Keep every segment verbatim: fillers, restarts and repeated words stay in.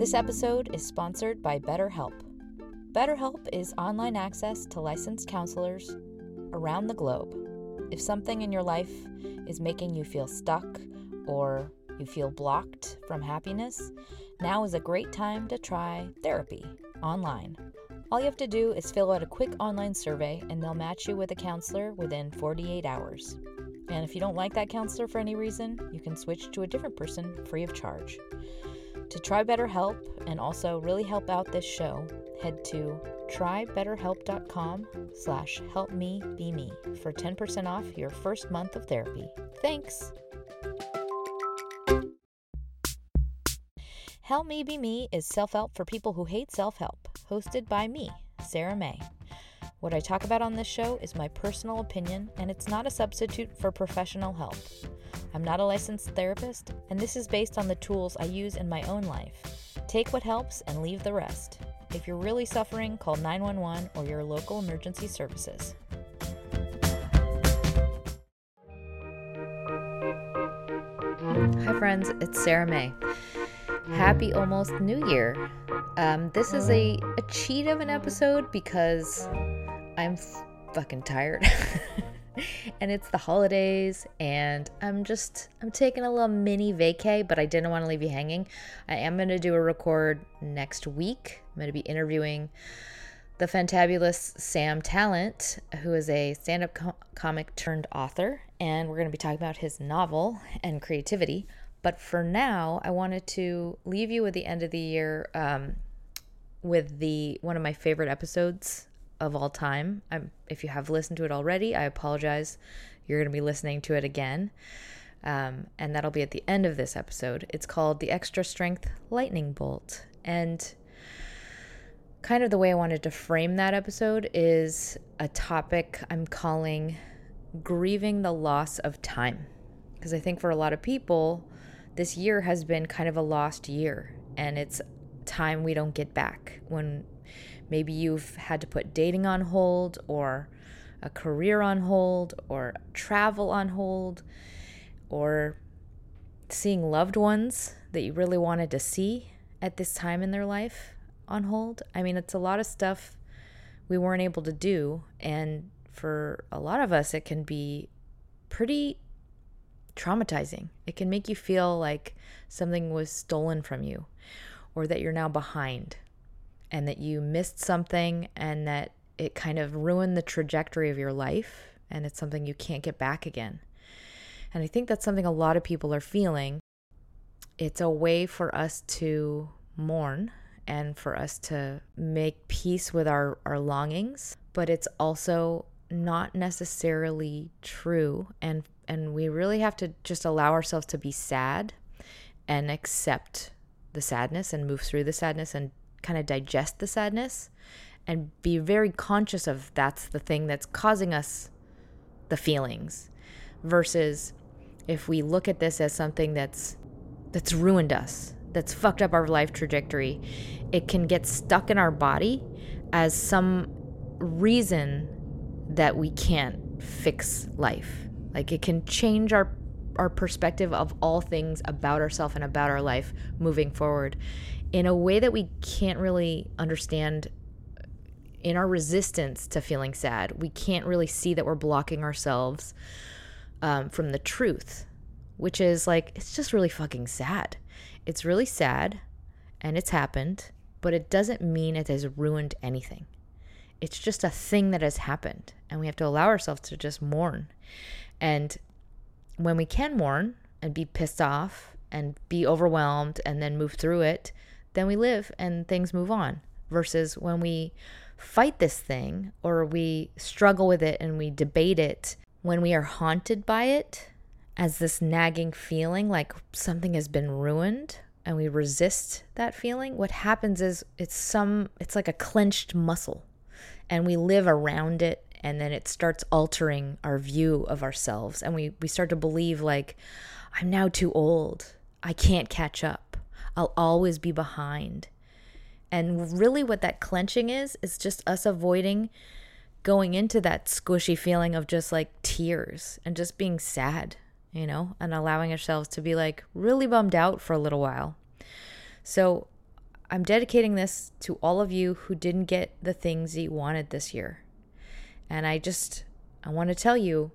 This episode is sponsored by BetterHelp. BetterHelp is online access to licensed counselors around the globe. If something in your life is making you feel stuck or you feel blocked from happiness, now is a great time to try therapy online. All you have to do is fill out a quick online survey and they'll match you with a counselor within forty-eight hours. And if you don't like that counselor for any reason, you can switch to a different person free of charge. To try BetterHelp and also really help out this show, head to try better help dot com slash help me be me for ten percent off your first month of therapy. Thanks! Help Me Be Me is self-help for people who hate self-help, hosted by me, Sarah May. What I talk about on this show is my personal opinion, and it's not a substitute for professional help. I'm not a licensed therapist, and this is based on the tools I use in my own life. Take what helps and leave the rest. If you're really suffering, call nine one one or your local emergency services. Hi friends, it's Sarah May. Happy almost New Year. Um, this is a, a cheat of an episode because I'm f- fucking tired. And it's the holidays, and I'm just, I'm taking a little mini vacay, but I didn't want to leave you hanging. I am going to do a record next week. I'm going to be interviewing the fantabulous Sam Talent, who is a stand-up com- comic turned author, and we're going to be talking about his novel and creativity. But for now, I wanted to leave you at the end of the year um, with the one of my favorite episodes of all time. I'm, if you have listened to it already, I apologize. You're going to be listening to it again. Um, and that'll be at the end of this episode. It's called The Extra-Strength Lightning Bolt. And kind of the way I wanted to frame that episode is a topic I'm calling grieving the loss of time. Because I think for a lot of people, this year has been kind of a lost year. And it's time we don't get back. When maybe you've had to put dating on hold, or a career on hold, or travel on hold, or seeing loved ones that you really wanted to see at this time in their life on hold. I mean, it's a lot of stuff we weren't able to do, and for a lot of us, it can be pretty traumatizing. It can make you feel like something was stolen from you, or that you're now behind, and that you missed something, and that it kind of ruined the trajectory of your life, and it's something you can't get back again. And I think that's something a lot of people are feeling. It's a way for us to mourn and for us to make peace with our, our longings, but it's also not necessarily true, and and we really have to just allow ourselves to be sad and accept the sadness and move through the sadness and kind of digest the sadness and be very conscious of that's the thing that's causing us the feelings, versus if we look at this as something that's that's ruined us, that's fucked up our life trajectory, it can get stuck in our body as some reason that we can't fix life. Like it can change our our perspective of all things about ourselves and about our life moving forward in a way that we can't really understand. In our resistance to feeling sad, we can't really see that we're blocking ourselves um, from the truth, which is like, it's just really fucking sad. It's really sad. and it's happened, but it doesn't mean it has ruined anything. It's just a thing that has happened, and we have to allow ourselves to just mourn. And when we can mourn and be pissed off and be overwhelmed and then move through it, then we live and things move on. Versus when we fight this thing or we struggle with it and we debate it, when we are haunted by it as this nagging feeling like something has been ruined and we resist that feeling, what happens is it's some, it's like a clenched muscle. And we live around it, and then it starts altering our view of ourselves. And we, we start to believe like, I'm now too old. I can't catch up. I'll always be behind. And really what that clenching is, is just us avoiding going into that squishy feeling of just like tears and just being sad, you know, and allowing ourselves to be like really bummed out for a little while. So I'm dedicating this to all of you who didn't get the things you wanted this year. And I just, I want to tell you,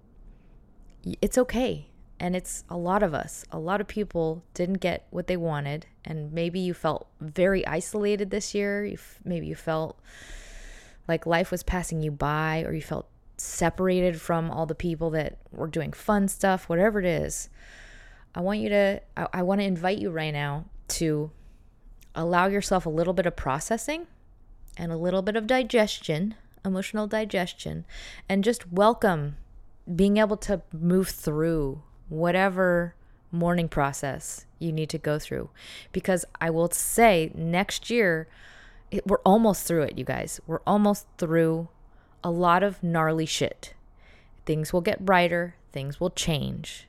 it's okay. And it's a lot of us. A lot of people didn't get what they wanted. And maybe you felt very isolated this year. You f- maybe you felt like life was passing you by, or you felt separated from all the people that were doing fun stuff, whatever it is. I want you to, I, I want to invite you right now to allow yourself a little bit of processing and a little bit of digestion, emotional digestion, and just welcome being able to move through whatever mourning process you need to go through. Because I will say next year, it, we're almost through it, you guys. We're almost through a lot of gnarly shit. Things will get brighter. Things will change.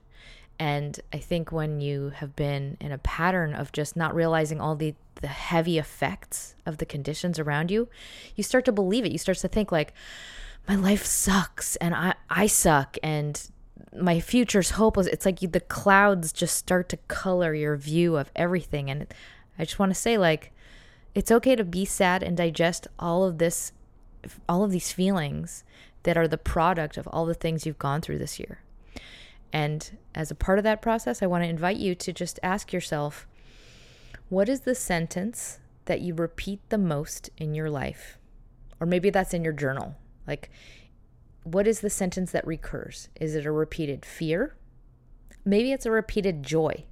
And I think when you have been in a pattern of just not realizing all the, the heavy effects of the conditions around you, you start to believe it. You start to think like, my life sucks and I, I suck and my future's hopeless. It's like you, the clouds just start to color your view of everything. And I just want to say like, it's okay to be sad and digest all of this, all of these feelings that are the product of all the things you've gone through this year. And as a part of that process, I want to invite you to just ask yourself, what is the sentence that you repeat the most in your life? Or maybe that's in your journal. Like, what is the sentence that recurs? Is it a repeated fear? Maybe it's a repeated joy.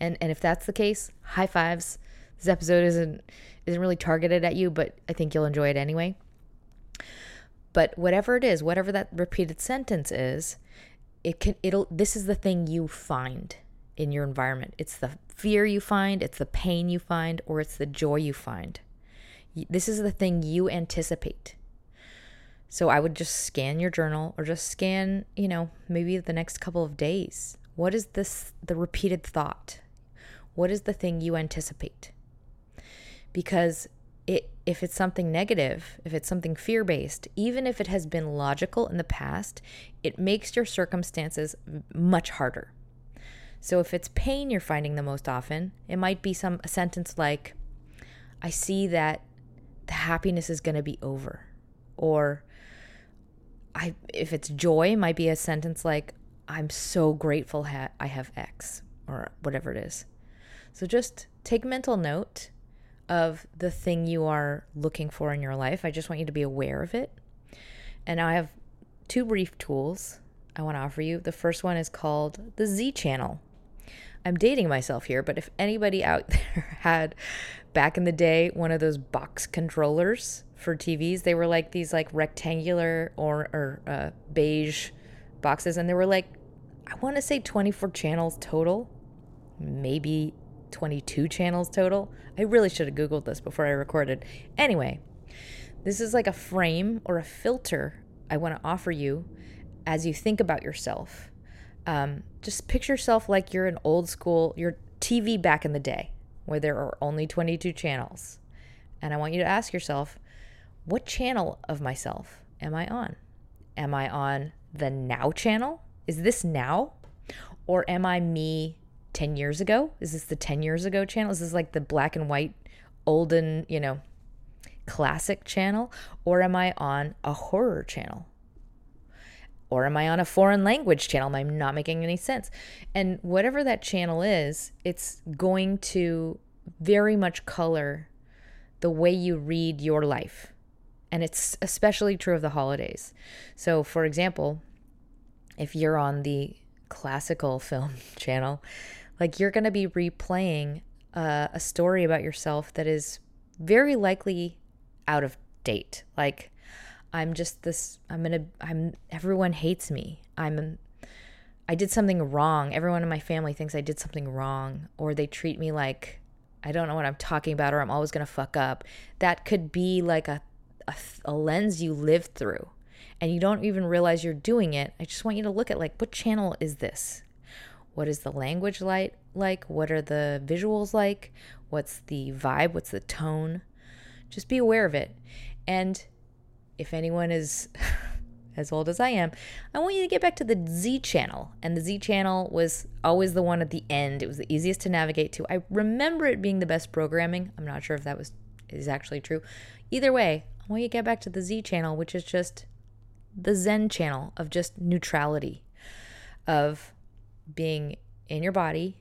And and if that's the case, high fives. This episode isn't isn't really targeted at you, but I think you'll enjoy it anyway. But whatever it is, whatever that repeated sentence is, It can, it'll, this is the thing you find in your environment. It's the fear you find, it's the pain you find, or it's the joy you find. This is the thing you anticipate. So I would just scan your journal, or just scan, you know, maybe the next couple of days. What is this, the repeated thought? What is the thing you anticipate? Because it, if it's something negative, if it's something fear-based, even if it has been logical in the past, it makes your circumstances much harder. So if it's pain you're finding the most often, it might be some a sentence like, I see that the happiness is going to be over. Or I, if it's joy, it might be a sentence like, I'm so grateful ha- I have X, or whatever it is. So just take mental note of the thing you are looking for in your life. I just want you to be aware of it. And now I have two brief tools I want to offer you. The first one is called the Z Channel. I'm dating myself here, but if anybody out there had back in the day one of those box controllers for T Vs, they were like these like rectangular or, or uh, beige boxes, and they were like, I want to say twenty-four channels total, maybe twenty-two channels total. I really should have Googled this before I recorded. Anyway, this is like a frame or a filter I want to offer you as you think about yourself. Um, just picture yourself like you're an old school, your T V back in the day, where there are only twenty-two channels. And I want you to ask yourself, what channel of myself am I on? Am I on the now channel? Is this now? Or am I me ten years ago? Is this the ten years ago channel? Is this like the black and white, olden, you know, classic channel? Or am I on a horror channel? Or am I on a foreign language channel? Am I not making any sense? And whatever that channel is, it's going to very much color the way you read your life. And it's especially true of the holidays. So, for example, if you're on the classical film channel, like you're going to be replaying uh, a story about yourself that is very likely out of date. Like, I'm just this, I'm going to, I'm, everyone hates me. I'm, I did something wrong. Everyone in my family thinks I did something wrong, or they treat me like I don't know what I'm talking about, or I'm always going to fuck up. That could be like a A, a lens you live through, and you don't even realize you're doing it. I just want you to look at, like, what channel is this? What is the language light like? What are the visuals like? What's the vibe? What's the tone? Just be aware of it. And if anyone is as old as I am, I want you to get back to the Z Channel. And the Z Channel was always the one at the end. It was the easiest to navigate to. I remember it being the best programming. I'm not sure if that was is actually true. Either way, I want you to get back to the Z Channel, which is just the Zen channel of just neutrality, of being in your body,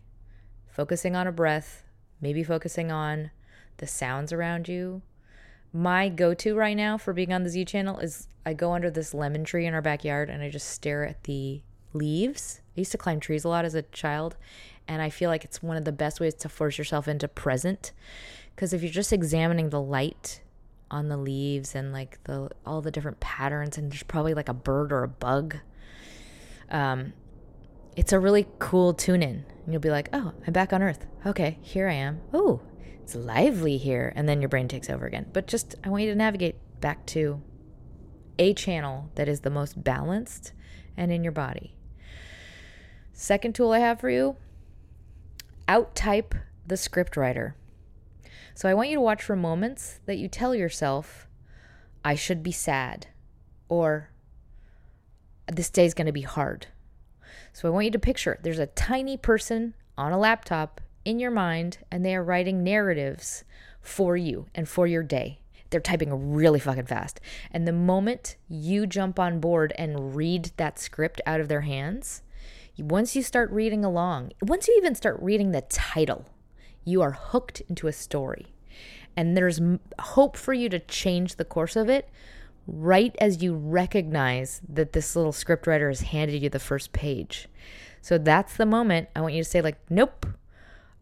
focusing on a breath, maybe focusing on the sounds around you. My go-to right now for being on the Z Channel is I go under this lemon tree in our backyard and I just stare at the leaves. I used to climb trees a lot as a child, and I feel like it's one of the best ways to force yourself into present, because if you're just examining the light on the leaves and like the all the different patterns, and there's probably like a bird or a bug, um it's a really cool tune in, and you'll be like, oh, I'm back on earth. Okay, here I am. Oh, it's lively here. And then your brain takes over again. But just I want you to navigate back to a channel that is the most balanced and in your body. Second tool I have for you, out-type the script writer. So I want you to watch for moments that you tell yourself, I should be sad, or this day's going to be hard. So I want you to picture it. There's a tiny person on a laptop in your mind, and they are writing narratives for you and for your day. They're typing really fucking fast. And the moment you jump on board and read that script out of their hands, once you start reading along, once you even start reading the title, you are hooked into a story, and there's m- hope for you to change the course of it right as you recognize that this little scriptwriter has handed you the first page. So that's the moment I want you to say, like, nope.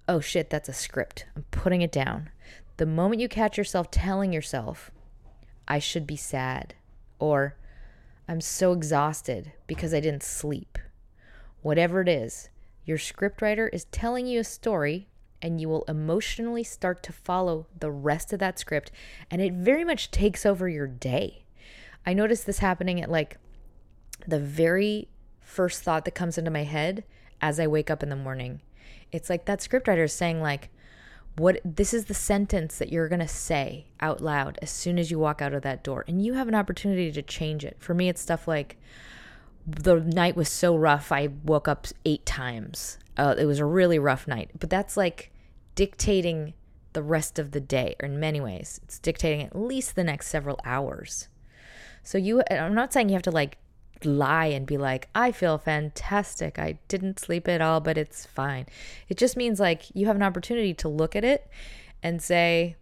Oh shit, that's a script. I'm putting it down. The moment you catch yourself telling yourself, I should be sad, or I'm so exhausted because I didn't sleep. Whatever it is, your scriptwriter is telling you a story, and you will emotionally start to follow the rest of that script, and it very much takes over your day. I noticed this happening at like the very first thought that comes into my head as I wake up in the morning. It's like that scriptwriter is saying, like, what this is the sentence that you're going to say out loud as soon as you walk out of that door, and you have an opportunity to change it. For me, it's stuff like, the night was so rough, I woke up eight times. Uh, it was a really rough night. But that's like dictating the rest of the day, or in many ways, it's dictating at least the next several hours. So you, I'm not saying you have to like lie and be like, I feel fantastic, I didn't sleep at all, but it's fine. It just means like you have an opportunity to look at it and say,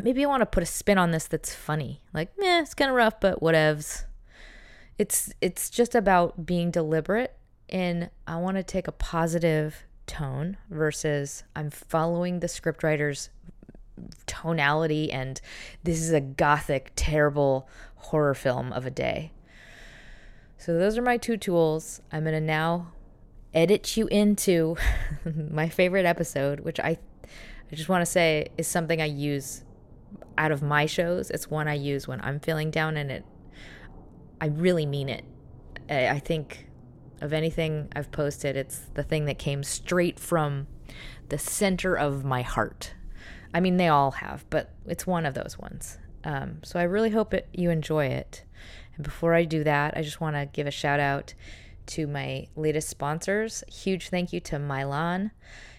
maybe I want to put a spin on this that's funny. Like, meh, it's kind of rough, but whatevs. It's it's just about being deliberate, and I want to take a positive tone versus I'm following the scriptwriter's tonality and this is a gothic, terrible horror film of a day. So those are my two tools. I'm going to now edit you into my favorite episode, which I, I just want to say is something I use out of my shows. It's one I use when I'm feeling down, and it I really mean it. I think of anything I've posted, it's the thing that came straight from the center of my heart. I mean, they all have, but it's one of those ones. Um, so I really hope it, you enjoy it. And before I do that, I just want to give a shout out to my latest sponsors. Huge thank you to Milan.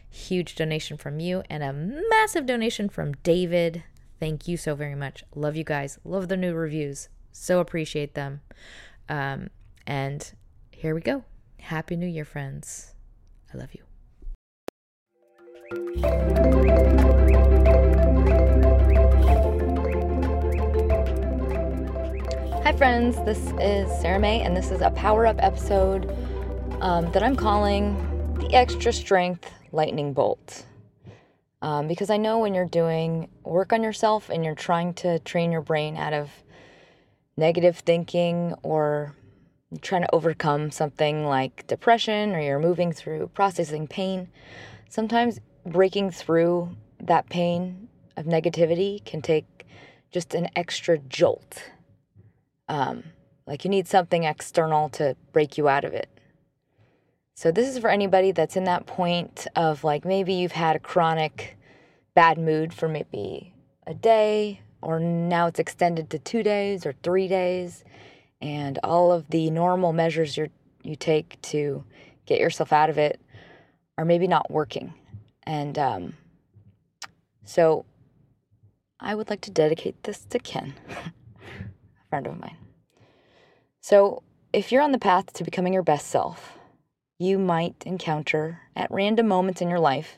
Huge donation from you, and a massive donation from David. Thank you so very much. Love you guys. Love the new reviews. So appreciate them. Um, and here we go. Happy New Year, friends. I love you. friends, this is Sarah May, and this is a power-up episode um, that I'm calling The Extra-Strength Lightning Bolt. Um, because I know when you're doing work on yourself and you're trying to train your brain out of negative thinking, or trying to overcome something like depression, or you're moving through processing pain, sometimes breaking through that pain of negativity can take just an extra jolt. Um, like you need something external to break you out of it. So this is for anybody that's in that point of like maybe you've had a chronic bad mood for maybe a day, or now it's extended to two days or three days, and all of the normal measures you you take to get yourself out of it are maybe not working. And um, so I would like to dedicate this to Ken, a friend of mine. So if you're on the path to becoming your best self, you might encounter at random moments in your life,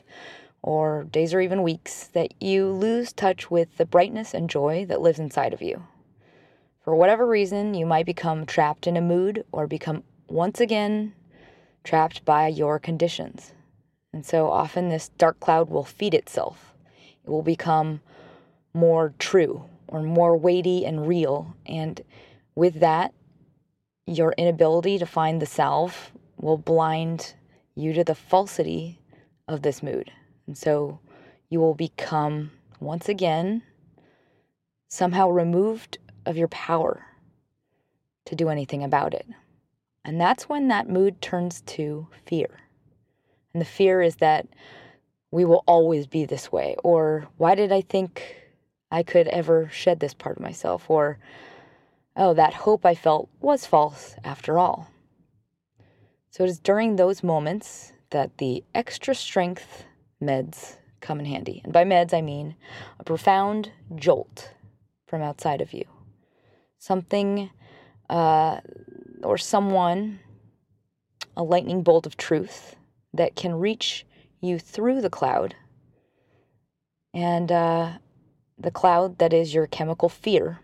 or days or even weeks, that you lose touch with the brightness and joy that lives inside of you. For whatever reason, you might become trapped in a mood, or become once again trapped by your conditions. And so often this dark cloud will feed itself. It will become more true, or more weighty and real. And with that, your inability to find the salve will blind you to the falsity of this mood. And so you will become, once again, somehow removed of your power to do anything about it. And that's when that mood turns to fear. And the fear is that we will always be this way, or why did I think I could ever shed this part of myself, or oh, that hope I felt was false after all. So it is during those moments that the extra strength meds come in handy. And by meds, I mean a profound jolt from outside of you. Something uh, or someone, a lightning bolt of truth that can reach you through the cloud. And uh, the cloud that is your chemical fear,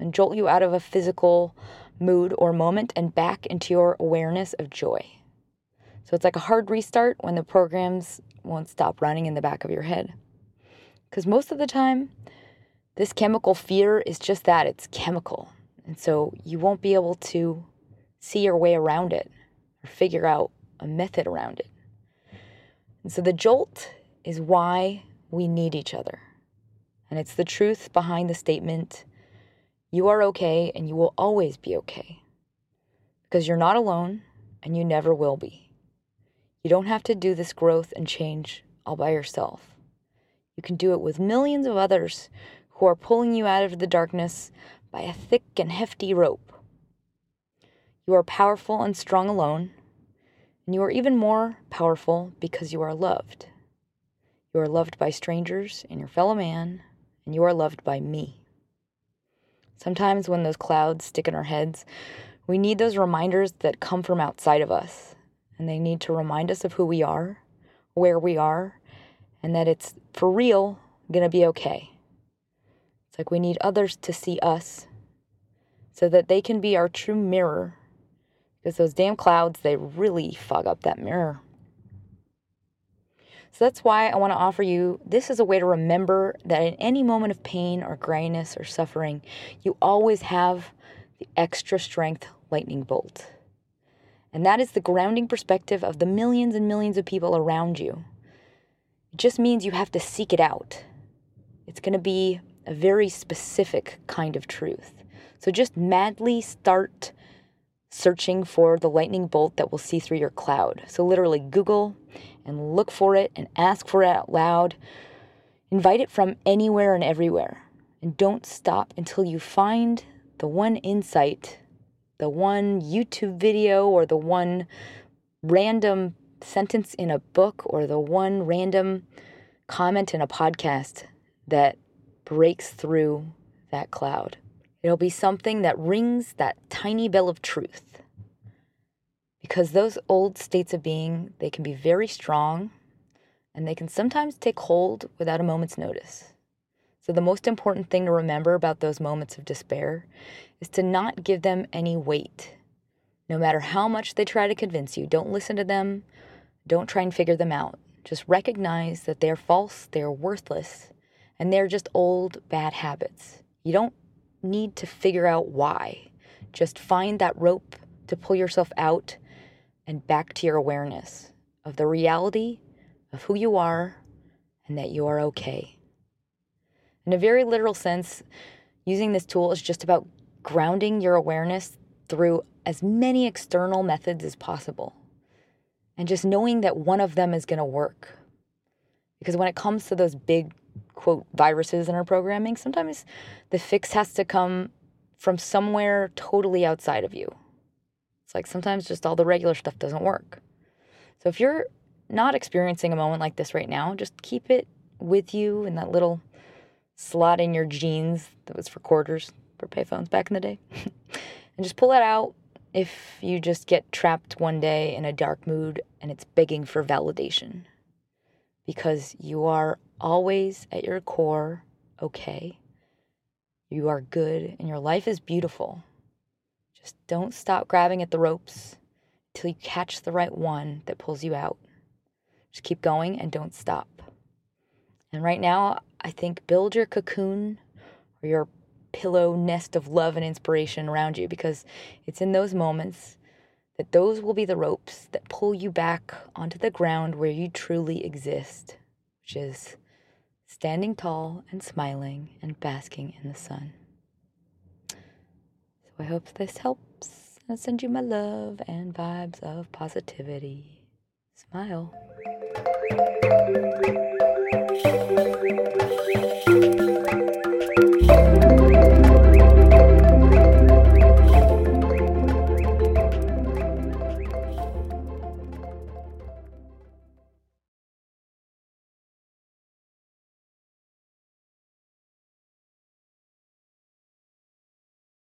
and jolt you out of a physical mood or moment and back into your awareness of joy. So it's like a hard restart when the programs won't stop running in the back of your head. Because most of the time, this chemical fear is just that, it's chemical. And so you won't be able to see your way around it or figure out a method around it. And so the jolt is why we need each other. And it's the truth behind the statement, you are okay and you will always be okay. Because you're not alone and you never will be. You don't have to do this growth and change all by yourself. You can do it with millions of others who are pulling you out of the darkness by a thick and hefty rope. You are powerful and strong alone, and you are even more powerful because you are loved. You are loved by strangers and your fellow man, and you are loved by me. Sometimes when those clouds stick in our heads, we need those reminders that come from outside of us. And they need to remind us of who we are, where we are, and that it's, for real, gonna be okay. It's like we need others to see us so that they can be our true mirror, because those damn clouds, they really fog up that mirror. So that's why I want to offer you, this is a way to remember that in any moment of pain or grayness or suffering, you always have the extra strength lightning bolt. And that is the grounding perspective of the millions and millions of people around you. It just means you have to seek it out. It's going to be a very specific kind of truth. So just madly start searching for the lightning bolt that will see through your cloud. So literally Google and look for it and ask for it out loud. Invite it from anywhere and everywhere. And don't stop until you find the one insight, the one YouTube video, or the one random sentence in a book, or the one random comment in a podcast that breaks through that cloud. It'll be something that rings that tiny bell of truth. Because those old states of being, they can be very strong, and they can sometimes take hold without a moment's notice. So the most important thing to remember about those moments of despair is to not give them any weight. No matter how much they try to convince you, don't listen to them. Don't try and figure them out. Just recognize that they're false, they're worthless, and they're just old, bad habits. You don't need to figure out why. Just find that rope to pull yourself out and back to your awareness of the reality of who you are and that you are okay. In a very literal sense, using this tool is just about grounding your awareness through as many external methods as possible, and just knowing that one of them is going to work. Because when it comes to those big, quote, viruses in our programming, sometimes the fix has to come from somewhere totally outside of you. It's like sometimes just all the regular stuff doesn't work. So if you're not experiencing a moment like this right now, just keep it with you in that little slot in your jeans that was for quarters for payphones back in the day. And just pull that out if you just get trapped one day in a dark mood and it's begging for validation. Because you are always at your core okay. You are good and your life is beautiful. Just don't stop grabbing at the ropes until you catch the right one that pulls you out. Just keep going and don't stop. And right now, I think build your cocoon or your pillow nest of love and inspiration around you, because it's in those moments that those will be the ropes that pull you back onto the ground where you truly exist, which is standing tall and smiling and basking in the sun. So I hope this helps. I send you my love and vibes of positivity. Smile.